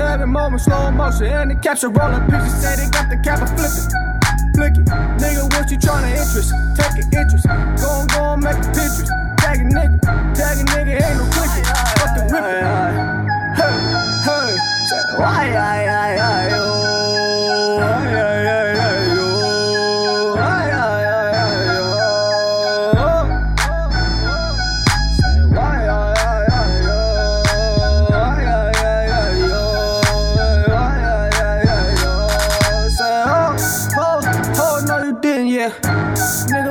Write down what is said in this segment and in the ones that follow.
capture every moment, slow motion. In the capture, rolling pictures, say they got the cap, I flip it. Flick it, nigga, what you tryna interest? Take an interest, go and make the pictures. Tag a nigga, ain't no clicking. Fuck the rippin'. Hey, say, why, oh, nigga,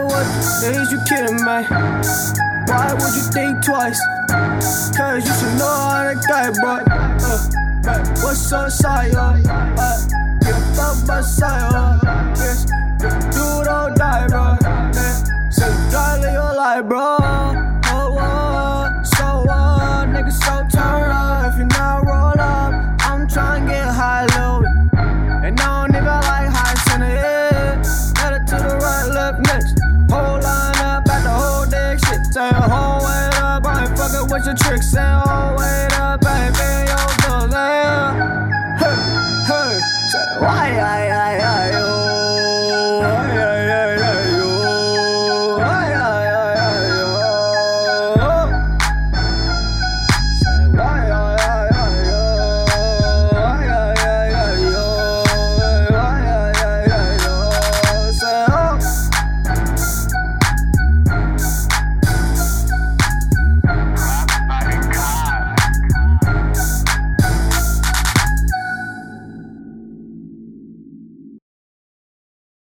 what the hell is you kidding, man? Why would you think twice? Cause you should know how that guy, but what's on side, get up by side, yes, do it or die, bro. So die, live your life, bro. Oh, so nigga, so turn up. If you're not roll up, I'm tryna get high loaded. And I don't even like high in the air. Headed to the right, left, next. Whole line up at the whole deck shit. Say, whole way up, I ain't fucking with your tricks.